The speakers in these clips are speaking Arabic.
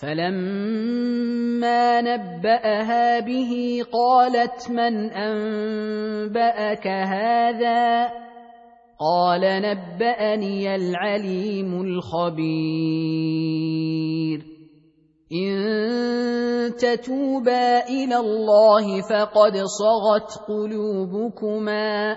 فلما نبأها به قالت من أنبأك هذا؟ قال نبأني العليم الخبير. إن تتوبا إلى الله فقد صغت قلوبكما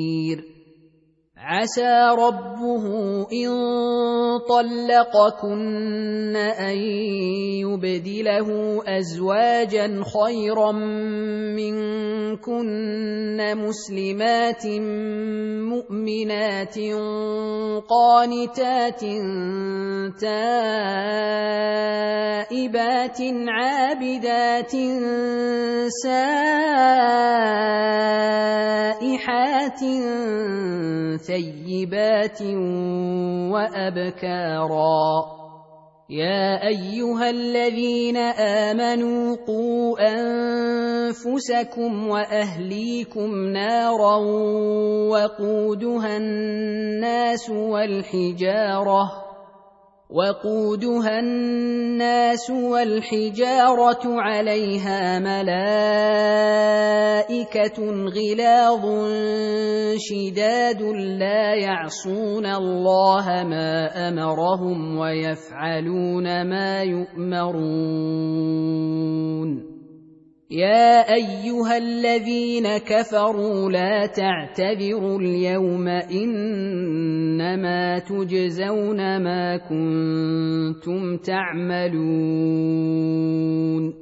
عسى ربه إن طلقكن أن يبدله أزواجا خيرا منكن مسلمات مؤمنات قانتات تائبات عابدات سائحات ثيبات وأبكارا. يا أيها الذين آمنوا قوا أنفسكم وأهليكم نارا وقودها الناس والحجارة عليها ملائكة غلاظ شداد لا يعصون الله ما أمرهم ويفعلون ما يؤمرون. يا أيها الذين كفروا لا تعتذروا اليوم إنما تجزون ما كنتم تعملون.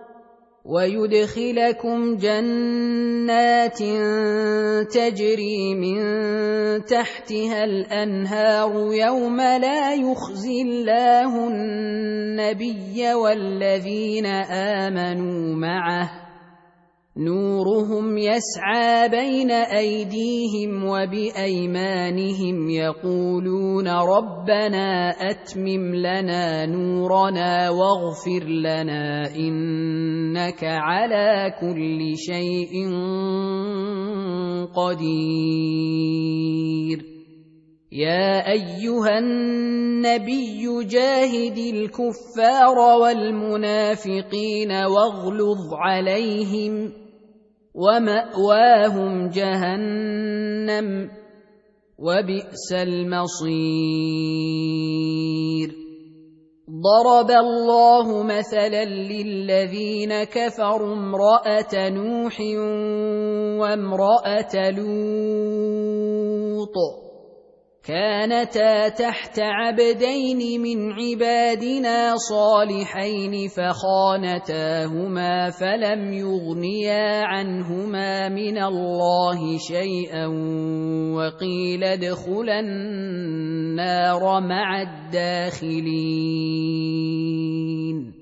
تحتها الأنهار يوم لا يخزي الله النبي والذين آمنوا معه، نورهم يسعى بين أيديهم وبأيمانهم يقولون ربنا أتمم لنا نورنا واغفر لنا إنك على كل شيء قدير. يا أيها النبي جاهد الكفار والمنافقين واغلظ عليهم ومأواهم جهنم وبئس المصير. ضرب الله مثلا للذين كفروا امرأة نوح وامرأة لوط كانتا تحت عبدين من عبادنا صالحين فخانتاهما فلم يغنيا عنهما من الله شيئا وقيل ادخلا النار مع الداخلين.